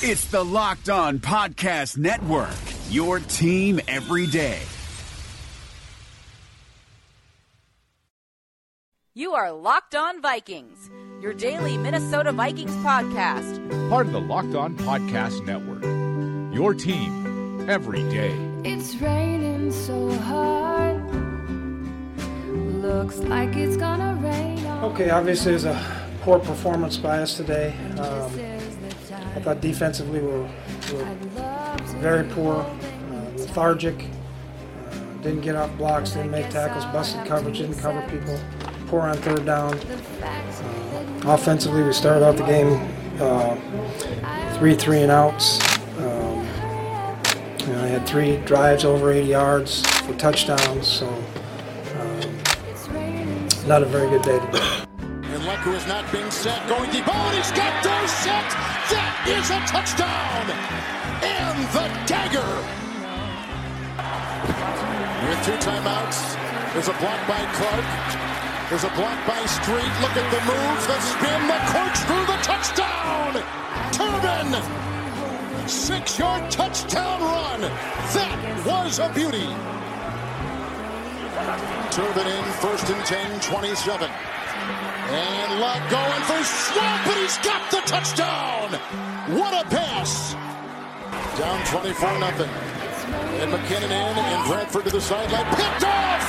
It's the Locked On Podcast Network, your team every day. You are Locked On Vikings, your daily Minnesota Vikings podcast. Part of the Locked On Podcast Network, your team every day. It's raining so hard, looks like it's gonna rain. Okay, obviously it was a poor performance by us today. I thought defensively we were very poor, lethargic, didn't get off blocks, didn't make tackles, busted coverage, didn't cover people, poor on third down. Offensively, we started out the game 3 three-and-outs. I had 3 drives over 80 yards for touchdowns, so not a very good day today. Who is not being set, going deep. Oh, and he's got those set. That is a touchdown. And the dagger. With 2 timeouts, there's a block by Clark. There's a block by Street. Look at the moves, the spin, the corkscrew, the touchdown. Turbin. 6-yard touchdown run. That was a beauty. Turbin in, 1st and 10, 27. And Luck going for Swamp, but he's got the touchdown! What a pass! Down 24-0. And McKinnon in, and Bradford to the sideline. Picked off!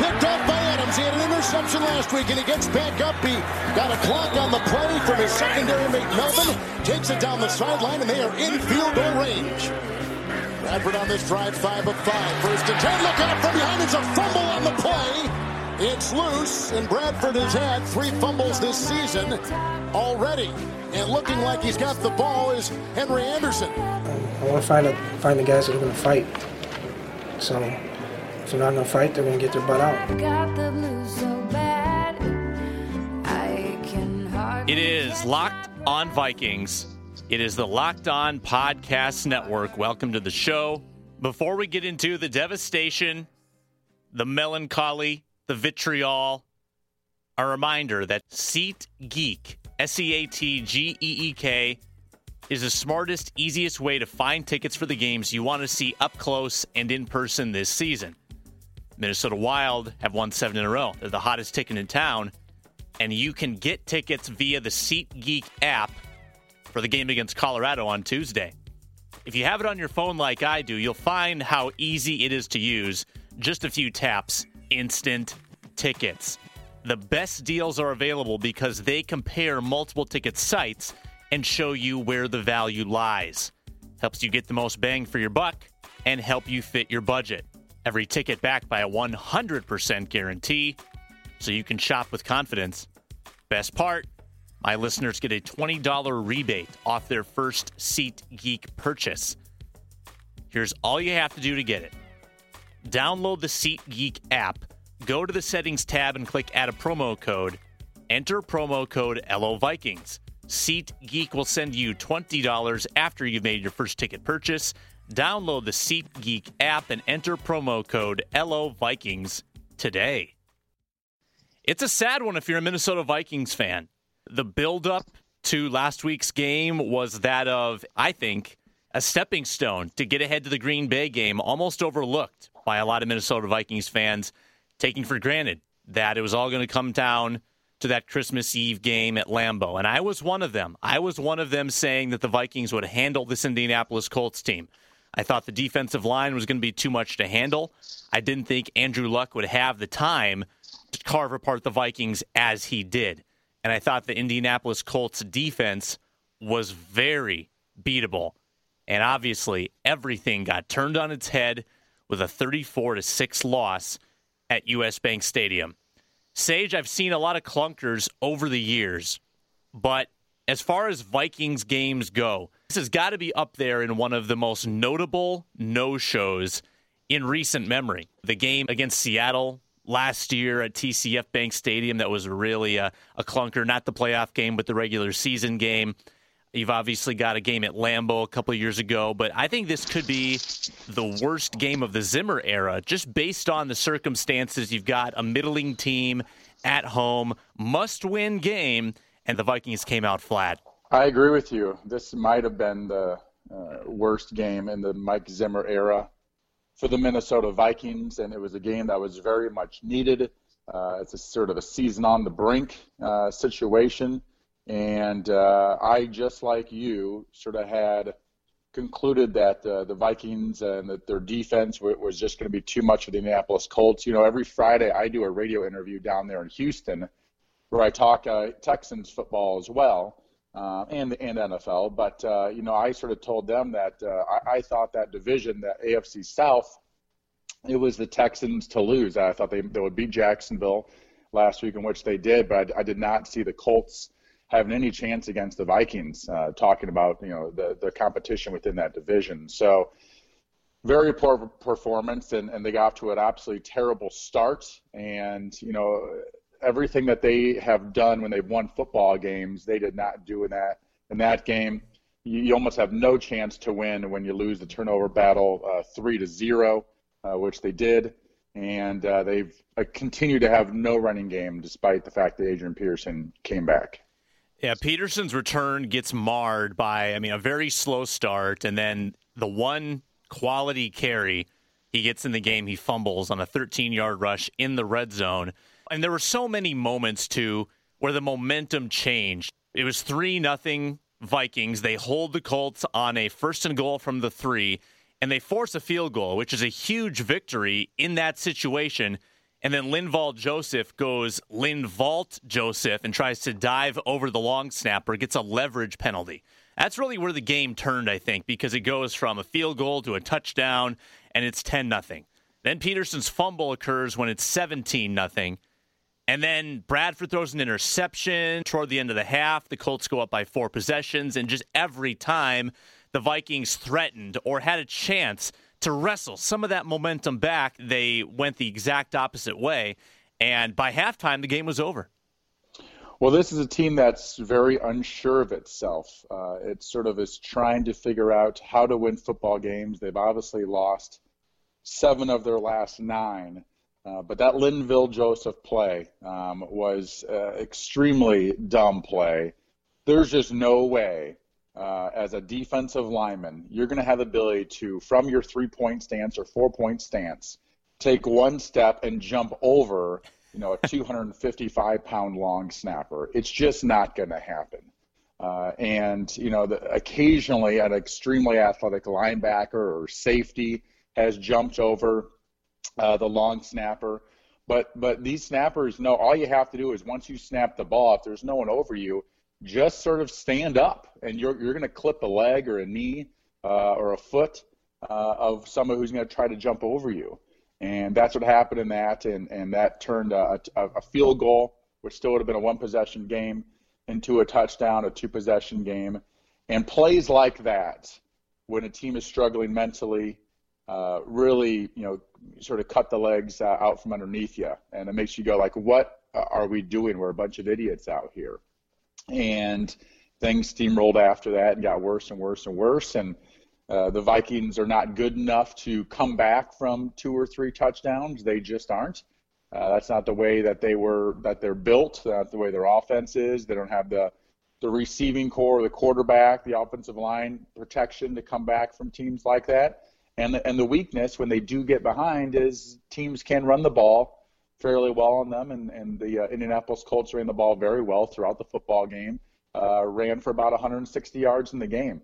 Picked off by Adams. He had an interception last week, and he gets back up. He got a clock on the play from his secondary mate, Melvin. Takes it down the sideline, and they are in field goal range. Bradford on this drive, 5 of 5. 1st and 10, look out from behind. It's a fumble on the play. It's loose, and Bradford has had 3 fumbles this season already. And looking like he's got the ball is Henry Anderson. I want to find the guys that are going to fight. So if they're not going to fight, they're going to get their butt out. Got the blues so bad, I can hardly. It is Locked On Vikings. It is the Locked On Podcast Network. Welcome to the show. Before we get into the devastation, the melancholy, the vitriol, a reminder that SeatGeek, SeatGeek, is the smartest, easiest way to find tickets for the games you want to see up close and in person this season. Minnesota Wild have won 7 in a row. They're the hottest ticket in town, and you can get tickets via the SeatGeek app for the game against Colorado on Tuesday. If you have it on your phone like I do, you'll find how easy it is to use. Just a few taps. Instant tickets. The best deals are available because they compare multiple ticket sites and show you where the value lies. Helps you get the most bang for your buck and help you fit your budget. Every ticket backed by a 100% guarantee, so you can shop with confidence. Best part, my listeners get a $20 rebate off their first SeatGeek purchase. Here's all you have to do to get it. Download the SeatGeek app, go to the settings tab and click add a promo code. Enter promo code LOVikings. SeatGeek will send you $20 after you've made your first ticket purchase. Download the SeatGeek app and enter promo code LOVikings today. It's a sad one if you're a Minnesota Vikings fan. The buildup to last week's game was that of, I think, a stepping stone to get ahead to the Green Bay game, almost overlooked by a lot of Minnesota Vikings fans, taking for granted that it was all going to come down to that Christmas Eve game at Lambeau. And I was one of them. I was one of them saying that the Vikings would handle this Indianapolis Colts team. I thought the defensive line was going to be too much to handle. I didn't think Andrew Luck would have the time to carve apart the Vikings as he did. And I thought the Indianapolis Colts defense was very beatable. And obviously, everything got turned on its head with a 34-6 loss at U.S. Bank Stadium. Sage, I've seen a lot of clunkers over the years, but as far as Vikings games go, this has got to be up there in one of the most notable no-shows in recent memory. The game against Seattle last year at TCF Bank Stadium, that was really a clunker, not the playoff game, but the regular season game. You've obviously got a game at Lambeau a couple of years ago, but I think this could be the worst game of the Zimmer era, just based on the circumstances. You've got a middling team at home, must-win game, and the Vikings came out flat. I agree with you. This might have been the worst game in the Mike Zimmer era for the Minnesota Vikings, and it was a game that was very much needed. It's a sort of a season on the brink situation, and I, just like you, sort of had concluded that the Vikings and that their defense was just going to be too much for the Indianapolis Colts. You know, every Friday I do a radio interview down there in Houston where I talk Texans football as well. And NFL, but you know, I sort of told them that I thought that division, that AFC South, it was the Texans to lose. I thought they would beat Jacksonville last week, in which they did, but I did not see the Colts having any chance against the Vikings. Talking about, you know, the competition within that division, so very poor performance, and they got off to an absolutely terrible start, and you know, everything that they have done when they've won football games, they did not do in that game. You almost have no chance to win when you lose the turnover battle 3-0, which they did, and they've continued to have no running game despite the fact that Adrian Peterson came back. Yeah, Peterson's return gets marred by, I mean, a very slow start, and then the one quality carry he gets in the game, he fumbles on a 13-yard rush in the red zone. And there were so many moments, too, where the momentum changed. It was 3-0 Vikings. They hold the Colts on a 1st and goal from the 3, and they force a field goal, which is a huge victory in that situation. And then Linval Joseph and tries to dive over the long snapper, gets a leverage penalty. That's really where the game turned, I think, because it goes from a field goal to a touchdown, and it's 10-0. Then Peterson's fumble occurs when it's 17-0. And then Bradford throws an interception toward the end of the half. The Colts go up by 4 possessions. And just every time the Vikings threatened or had a chance to wrestle some of that momentum back, they went the exact opposite way. And by halftime, the game was over. Well, this is a team that's very unsure of itself. It sort of is trying to figure out how to win football games. They've obviously lost 7 of their last 9. But that Linval Joseph play was extremely dumb play. There's just no way, as a defensive lineman, you're going to have the ability to, from your 3-point stance or 4-point stance, take one step and jump over, you know, a 255-pound long snapper. It's just not going to happen. And you know, occasionally an extremely athletic linebacker or safety has jumped over the long snapper, but these snappers know all you have to do is, once you snap the ball, if there's no one over you, just sort of stand up, and you're going to clip a leg or a knee or a foot of someone who's going to try to jump over you. And that's what happened in that, and that turned a field goal, which still would have been a 1-possession game, into a touchdown, a 2-possession game. And plays like that, when a team is struggling mentally, really, you know, sort of cut the legs out from underneath you, and it makes you go like, what are we doing? We're a bunch of idiots out here. And things steamrolled after that and got worse and worse and worse, and the Vikings are not good enough to come back from 2 or 3 touchdowns. They just aren't. That's not the way that they're built. That's not the way their offense is. They don't have the receiving core, the quarterback, the offensive line protection to come back from teams like that. And the weakness, when they do get behind, is teams can run the ball fairly well on them, and the Indianapolis Colts ran the ball very well throughout the football game, ran for about 160 yards in the game.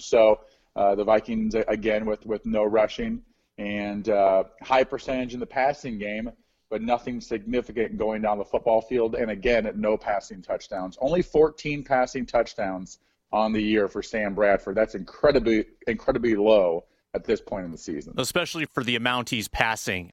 So the Vikings, again, with no rushing and high percentage in the passing game, but nothing significant going down the football field, and again, no passing touchdowns. Only 14 passing touchdowns on the year for Sam Bradford. That's incredibly low at this point in the season, especially for the amount he's passing.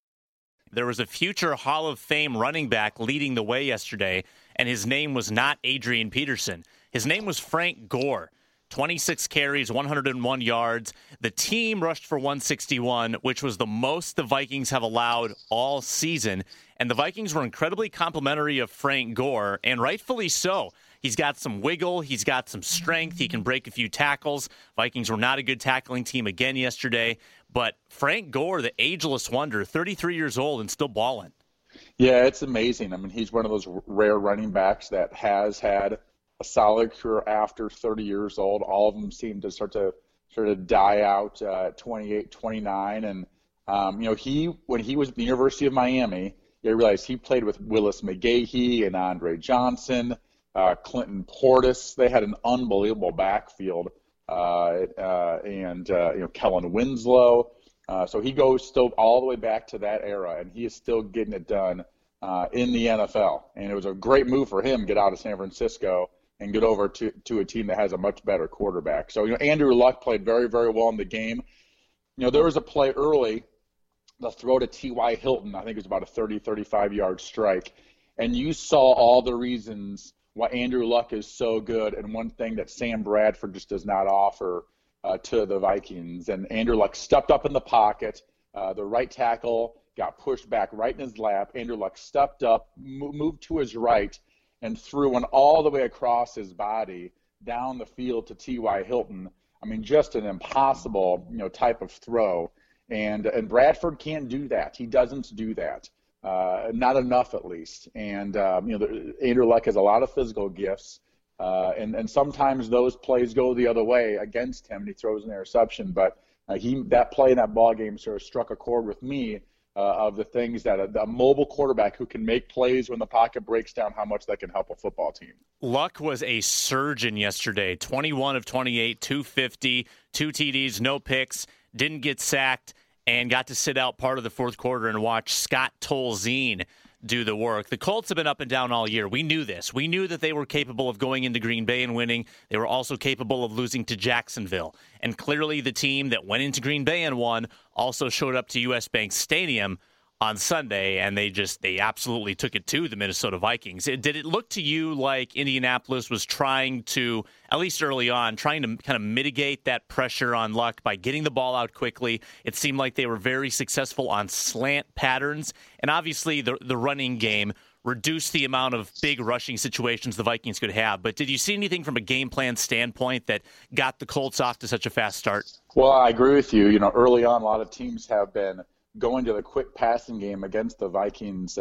There was a future Hall of Fame running back leading the way yesterday, and his name was not Adrian Peterson. His name was Frank Gore. 26 carries, 101 yards. The team rushed for 161, which was the most the Vikings have allowed all season. And the Vikings were incredibly complimentary of Frank Gore, and rightfully so. He's got some wiggle. He's got some strength. He can break a few tackles. Vikings were not a good tackling team again yesterday. But Frank Gore, the ageless wonder, 33 years old and still balling. Yeah, it's amazing. I mean, he's one of those rare running backs that has had a solid career after 30 years old. All of them seem to start to sort of die out 28, 29. And, you know, when he was at the University of Miami, you realize he played with Willis McGahee and Andre Johnson, Clinton Portis. They had an unbelievable backfield. And Kellen Winslow. So he goes still all the way back to that era, and he is still getting it done in the NFL. And it was a great move for him to get out of San Francisco and get over to a team that has a much better quarterback. So, you know, Andrew Luck played very, very well in the game. You know, there was a play early, the throw to T.Y. Hilton. I think it was about a 30, 35-yard strike. And you saw all the reasons why Andrew Luck is so good, and one thing that Sam Bradford just does not offer to the Vikings. And Andrew Luck stepped up in the pocket. The right tackle got pushed back right in his lap. Andrew Luck stepped up, moved to his right, and threw one all the way across his body down the field to T.Y. Hilton. I mean, just an impossible, you know, type of throw. And Bradford can't do that. He doesn't do that. Not enough, at least. And, you know, Andrew Luck has a lot of physical gifts, and sometimes those plays go the other way against him, and he throws an interception. But that play in that ball game sort of struck a chord with me of the things that a mobile quarterback who can make plays when the pocket breaks down, how much that can help a football team. Luck was a surgeon yesterday, 21 of 28, 250, two TDs, no picks, didn't get sacked, and got to sit out part of the fourth quarter and watch Scott Tolzien do the work. The Colts have been up and down all year. We knew this. We knew that they were capable of going into Green Bay and winning. They were also capable of losing to Jacksonville. And clearly the team that went into Green Bay and won also showed up to U.S. Bank Stadium on Sunday, and they absolutely took it to the Minnesota Vikings. Did it look to you like Indianapolis was trying to, at least early on, trying to kind of mitigate that pressure on Luck by getting the ball out quickly? It seemed like they were very successful on slant patterns, and obviously the running game reduced the amount of big rushing situations the Vikings could have. But did you see anything from a game plan standpoint that got the Colts off to such a fast start? Well, I agree with you. You know, early on, a lot of teams have been going to the quick passing game against the Vikings,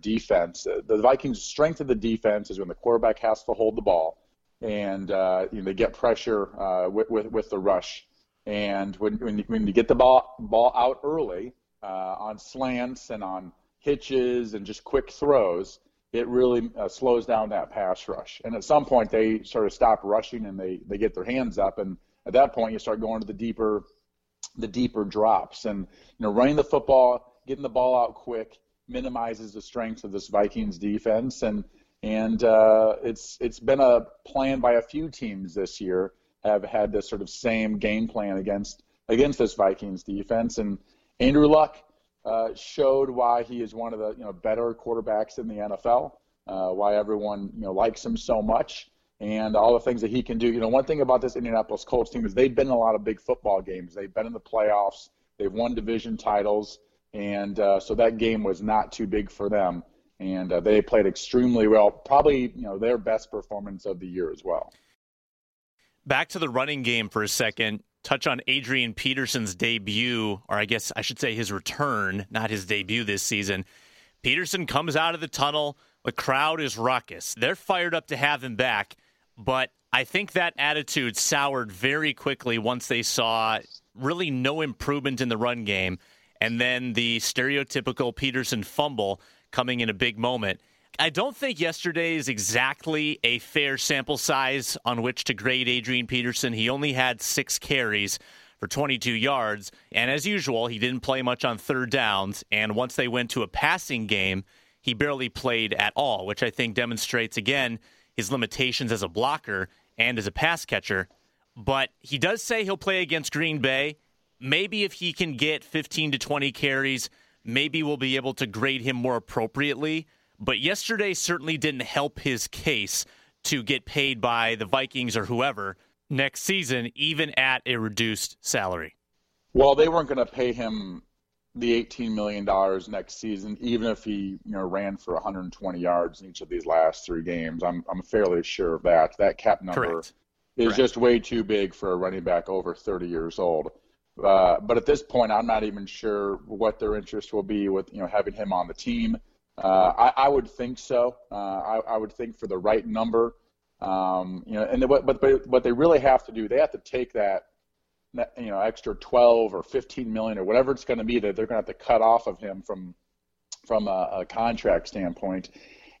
defense. The Vikings' strength of the defense is when the quarterback has to hold the ball, and they get pressure with the rush. And when you get the ball out early on slants and on hitches and just quick throws, it really slows down that pass rush. And at some point, they sort of stop rushing and they get their hands up. And at that point, you start going to the deeper drops. And, you know, running the football, getting the ball out quick, minimizes the strength of this Vikings defense. And it's been a plan by a few teams this year, have had this sort of same game plan against this Vikings defense. And Andrew Luck showed why he is one of the, you know, better quarterbacks in the NFL, why everyone, you know, likes him so much, and all the things that he can do. You know, one thing about this Indianapolis Colts team is they've been in a lot of big football games. They've been in the playoffs. They've won division titles, and so that game was not too big for them. And they played extremely well, probably, you know, their best performance of the year as well. Back to the running game for a second. Touch on Adrian Peterson's debut, or I guess I should say his return, not his debut this season. Peterson comes out of the tunnel. The crowd is raucous. They're fired up to have him back. But I think that attitude soured very quickly once they saw really no improvement in the run game, and then the stereotypical Peterson fumble coming in a big moment. I don't think yesterday is exactly a fair sample size on which to grade Adrian Peterson. He only had 6 carries for 22 yards, and as usual, he didn't play much on third downs, and once they went to a passing game, he barely played at all, which I think demonstrates, again, his limitations as a blocker and as a pass catcher. But he does say he'll play against Green Bay. Maybe if he can get 15 to 20 carries, maybe we'll be able to grade him more appropriately. But yesterday certainly didn't help his case to get paid by the Vikings or whoever next season, even at a reduced salary. Well, they weren't going to pay him the $18 million next season, even if he, you know, ran for 120 yards in each of these last 3 games. I'm fairly sure of that. That cap number is just way too big for a running back over 30 years old. But at this point, I'm not even sure what their interest will be with, you know, having him on the team. I would think so. I would think for the right number, And what they really have to do, they have to take that, extra 12 or 15 million or whatever it's going to be that they're going to have to cut off of him from a contract standpoint,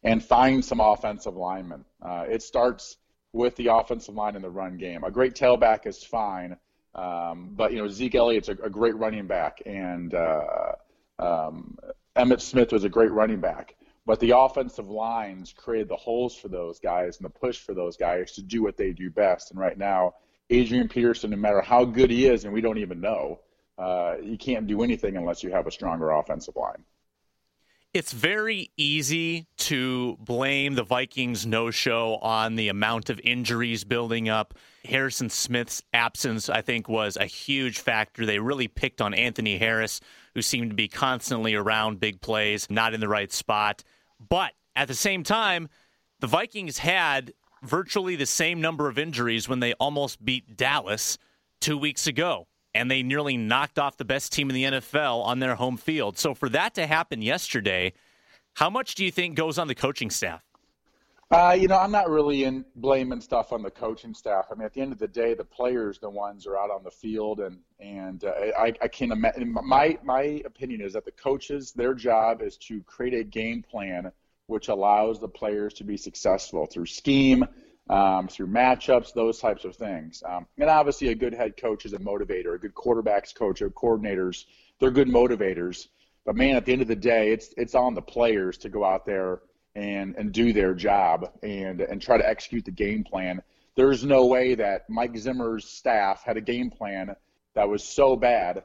and find some offensive linemen. It starts with the offensive line in the run game. A great tailback is fine, but Zeke Elliott's a great running back, and Emmitt Smith was a great running back. But the offensive lines created the holes for those guys and the push for those guys to do what they do best. And right now, Adrian Peterson, no matter how good he is, and we don't even know, you can't do anything unless you have a stronger offensive line. It's very easy to blame the Vikings' no-show on the amount of injuries building up. Harrison Smith's absence, I think, was a huge factor. They really picked on Anthony Harris, who seemed to be constantly around big plays, not in the right spot. But at the same time, the Vikings had virtually the same number of injuries when they almost beat Dallas 2 weeks ago, and they nearly knocked off the best team in the NFL on their home field. So for that to happen yesterday, how much do you think goes on the coaching staff? I'm not really in blaming stuff on the coaching staff. I mean, at the end of the day, the players, the ones who are out on the field, and I can't imagine. My opinion is that the coaches, their job is to create a game plan which allows the players to be successful through scheme, through matchups, those types of things. And obviously a good head coach is a motivator, a good quarterback's coach or coordinators, they're good motivators. But, man, at the end of the day, it's on the players to go out there and do their job and try to execute the game plan. There's no way that Mike Zimmer's staff had a game plan that was so bad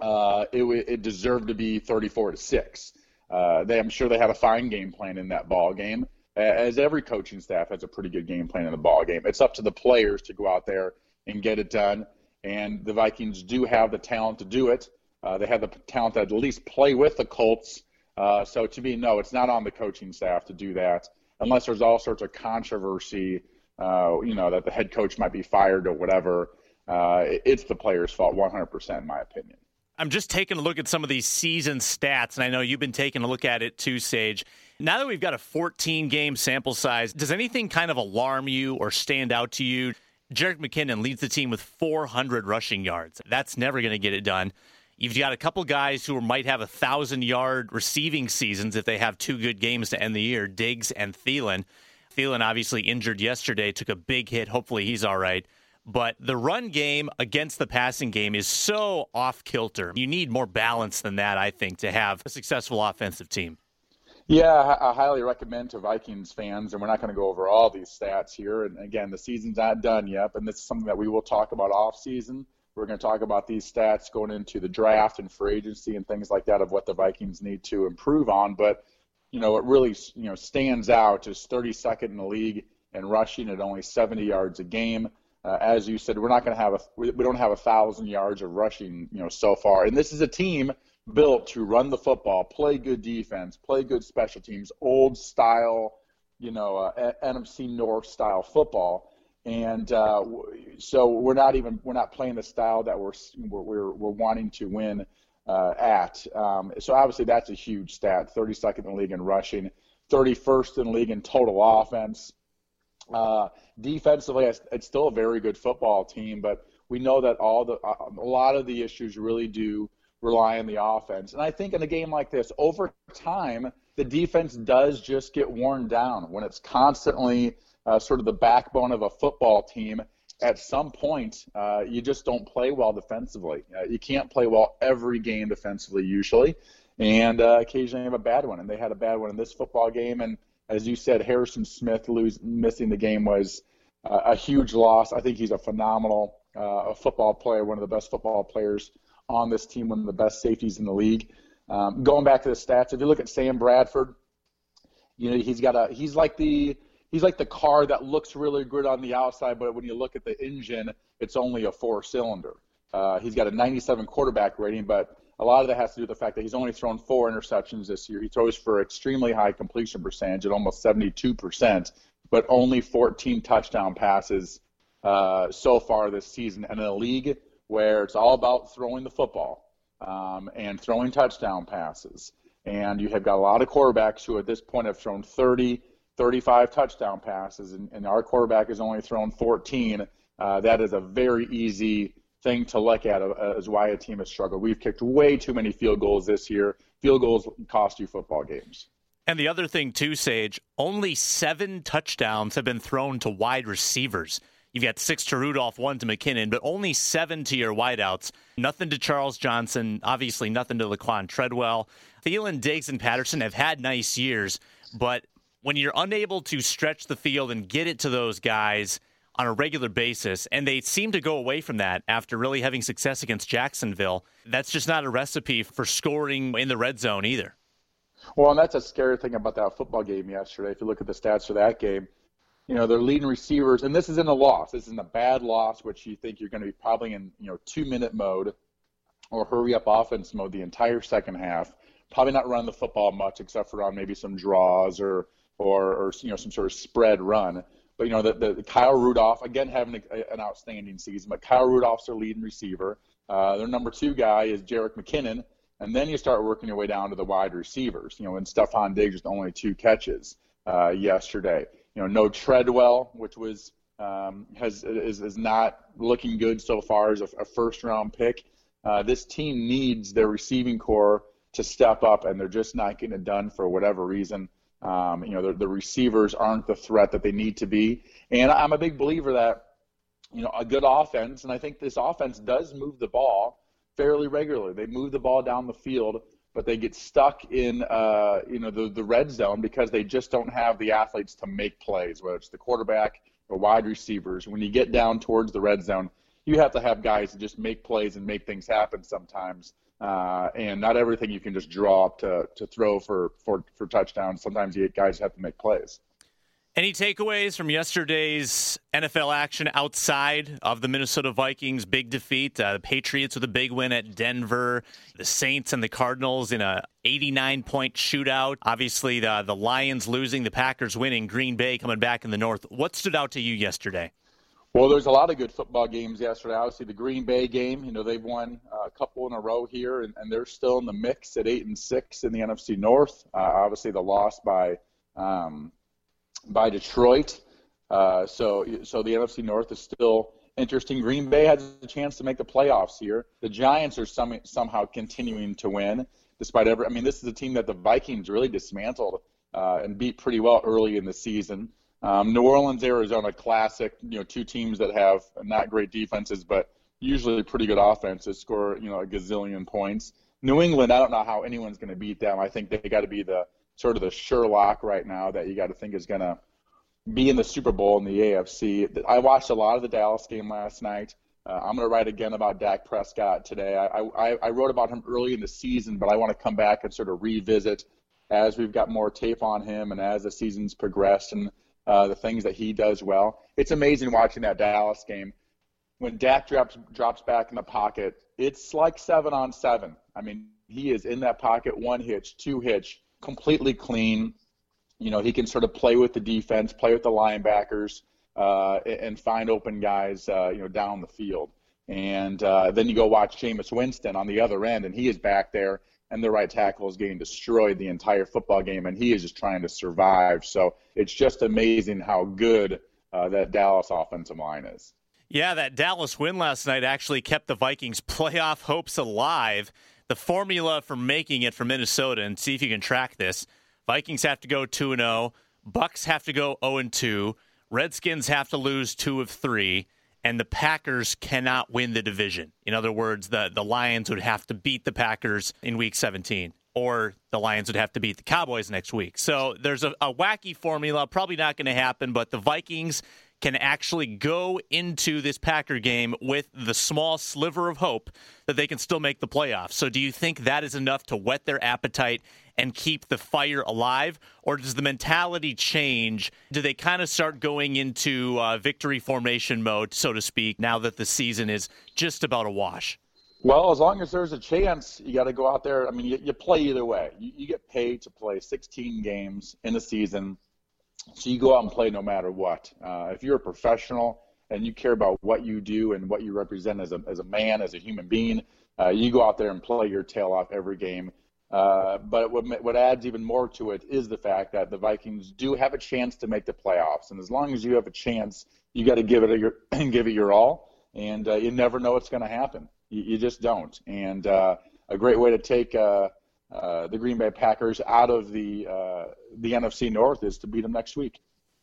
it deserved to be 34-6. I'm sure they had a fine game plan in that ball game, as every coaching staff has a pretty good game plan in the ball game. It's up to the players to go out there and get it done, and the Vikings do have the talent to do it. They have the talent to at least play with the Colts. So to me, no, it's not on the coaching staff to do that, unless there's all sorts of controversy, that the head coach might be fired or whatever. It's the players' fault 100%, in my opinion. I'm just taking a look at some of these season stats, and I know you've been taking a look at it too, Sage. Now that we've got a 14-game sample size, does anything kind of alarm you or stand out to you? Jerick McKinnon leads the team with 400 rushing yards. That's never going to get it done. You've got a couple guys who might have 1,000-yard receiving seasons if they have two good games to end the year, Diggs and Thielen. Thielen obviously injured yesterday, took a big hit. Hopefully he's all right. But the run game against the passing game is so off-kilter. You need more balance than that, I think, to have a successful offensive team. Yeah, I highly recommend to Vikings fans, and we're not going to go over all these stats here. And, again, the season's not done yet, and this is something that we will talk about off-season. We're going to talk about these stats going into the draft and free agency and things like that of what the Vikings need to improve on. But, what really stands out is 32nd in the league in rushing at only 70 yards a game. As you said, we're not going to have we don't have 1,000 yards of rushing, so far. And this is a team built to run the football, play good defense, play good special teams, old style, NFC North style football. And so we're not playing the style that we're wanting to win at. So obviously that's a huge stat. 32nd in the league in rushing, 31st in the league in total offense. Defensively, it's still a very good football team, but we know that a lot of the issues really do rely on the offense. And I think in a game like this, over time, the defense does just get worn down when it's constantly sort of the backbone of a football team. At some point, you just don't play well defensively. You can't play well every game defensively usually, and occasionally you have a bad one, and they had a bad one in this football game. And as you said, Harrison Smith missing the game was a huge loss. I think he's a phenomenal football player, one of the best football players on this team, one of the best safeties in the league. Going back to the stats, if you look at Sam Bradford, he's like the car that looks really good on the outside, but when you look at the engine, it's only a four-cylinder. He's got a 97 quarterback rating, but a lot of that has to do with the fact that he's only thrown 4 interceptions this year. He throws for extremely high completion percentage at almost 72%, but only 14 touchdown passes so far this season. And in a league where it's all about throwing the football and throwing touchdown passes, and you have got a lot of quarterbacks who at this point have thrown 30, 35 touchdown passes, and our quarterback has only thrown 14, that is a very easy thing to look at as why a team has struggled. We've kicked way too many field goals this year. Field goals cost you football games. And the other thing too, Sage, only 7 touchdowns have been thrown to wide receivers. You've got 6 to Rudolph, 1 to McKinnon, but only 7 to your wideouts. Nothing to Charles Johnson, obviously nothing to Laquan Treadwell. Thielen, Diggs, and Patterson have had nice years, but when you're unable to stretch the field and get it to those guys on a regular basis, and they seem to go away from that after really having success against Jacksonville, that's just not a recipe for scoring in the red zone either. Well, and that's a scary thing about that football game yesterday. If you look at the stats for that game, you know, they're leading receivers, and this is in a loss. This isn't a bad loss, which you think you're going to be probably in, you know, 2-minute mode or hurry-up offense mode the entire second half. Probably not running the football much except for on maybe some draws or you know, some sort of spread run. But, you know, the Kyle Rudolph, again, having an outstanding season, but Kyle Rudolph's their leading receiver. Their number 2 guy is Jerick McKinnon, and then you start working your way down to the wide receivers. You know, and Stefon Diggs with only 2 catches yesterday. You know, no Treadwell, which was is not looking good so far as a first-round pick. This team needs their receiving core to step up, and they're just not getting it done for whatever reason. You know, the receivers aren't the threat that they need to be. And I'm a big believer that, you know, a good offense, and I think this offense does move the ball fairly regularly. They move the ball down the field, but they get stuck in, you know, the red zone because they just don't have the athletes to make plays, whether it's the quarterback or wide receivers. When you get down towards the red zone, you have to have guys to just make plays and make things happen sometimes. And not everything you can just draw up to throw for touchdowns. Sometimes you guys have to make plays. Any takeaways from yesterday's NFL action outside of the Minnesota Vikings' big defeat? The Patriots with a big win at Denver. The Saints and the Cardinals in a 89-point shootout. Obviously, the Lions losing, the Packers winning, Green Bay coming back in the North. What stood out to you yesterday? Well, there's a lot of good football games yesterday. Obviously, the Green Bay game, you know, they've won a couple in a row here, and they're still in the mix at 8-6 in the NFC North. Obviously, the loss by Detroit. So the NFC North is still interesting. Green Bay has a chance to make the playoffs here. The Giants are somehow continuing to win despite every. I mean, this is a team that the Vikings really dismantled and beat pretty well early in the season. New Orleans, Arizona, classic, you know, two teams that have not great defenses, but usually pretty good offenses, score, you know, a gazillion points. New England, I don't know how anyone's going to beat them. I think they got to be the sort of the Sherlock right now that you got to think is going to be in the Super Bowl in the AFC. I watched a lot of the Dallas game last night. I'm going to write again about Dak Prescott today. I wrote about him early in the season, but I want to come back and sort of revisit as we've got more tape on him and as the season's progressed and the things that he does well. It's amazing watching that Dallas game. When Dak drops back in the pocket, it's like 7-on-7. I mean, he is in that pocket, 1 hitch, 2 hitch, completely clean. You know, he can sort of play with the defense, play with the linebackers, and find open guys, you know, down the field. And then you go watch Jameis Winston on the other end, and he is back there, and the right tackle is getting destroyed the entire football game, and he is just trying to survive. So it's just amazing how good that Dallas offensive line is. Yeah, that Dallas win last night actually kept the Vikings' playoff hopes alive. The formula for making it for Minnesota, and see if you can track this, Vikings have to go 2-0, Bucks have to go 0-2, Redskins have to lose 2 of 3, and the Packers cannot win the division. In other words, the Lions would have to beat the Packers in Week 17, or the Lions would have to beat the Cowboys next week. So there's a wacky formula, probably not going to happen, but the Vikings can actually go into this Packer game with the small sliver of hope that they can still make the playoffs. So do you think that is enough to whet their appetite and keep the fire alive, or does the mentality change? Do they kind of start going into victory formation mode, so to speak, now that the season is just about a wash? Well, as long as there's a chance, you got to go out there. I mean, you play either way. You get paid to play 16 games in a season, so you go out and play no matter what. If you're a professional and you care about what you do and what you represent as a man, as a human being, you go out there and play your tail off every game. But what adds even more to it is the fact that the Vikings do have a chance to make the playoffs. And as long as you have a chance, you got to give it your all. And you never know what's going to happen. You just don't. And a great way to take the Green Bay Packers out of the NFC North is to beat them next week.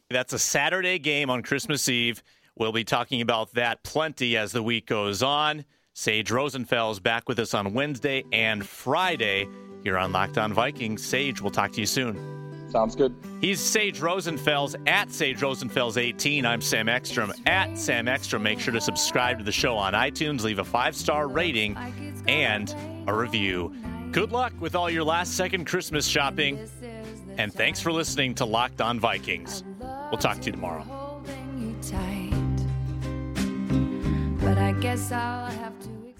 That's a Saturday game on Christmas Eve. We'll be talking about that plenty as the week goes on. Sage Rosenfels back with us on Wednesday and Friday here on Locked On Vikings. Sage, we'll talk to you soon. Sounds good. He's Sage Rosenfels at Sage Rosenfels 18. I'm Sam Ekstrom at Sam Ekstrom. Make sure to subscribe to the show on iTunes, leave a 5-star rating and a review. Good luck with all your last second Christmas shopping. And thanks for listening to Locked On Vikings. We'll talk to you tomorrow. But I guess I'll have to accept.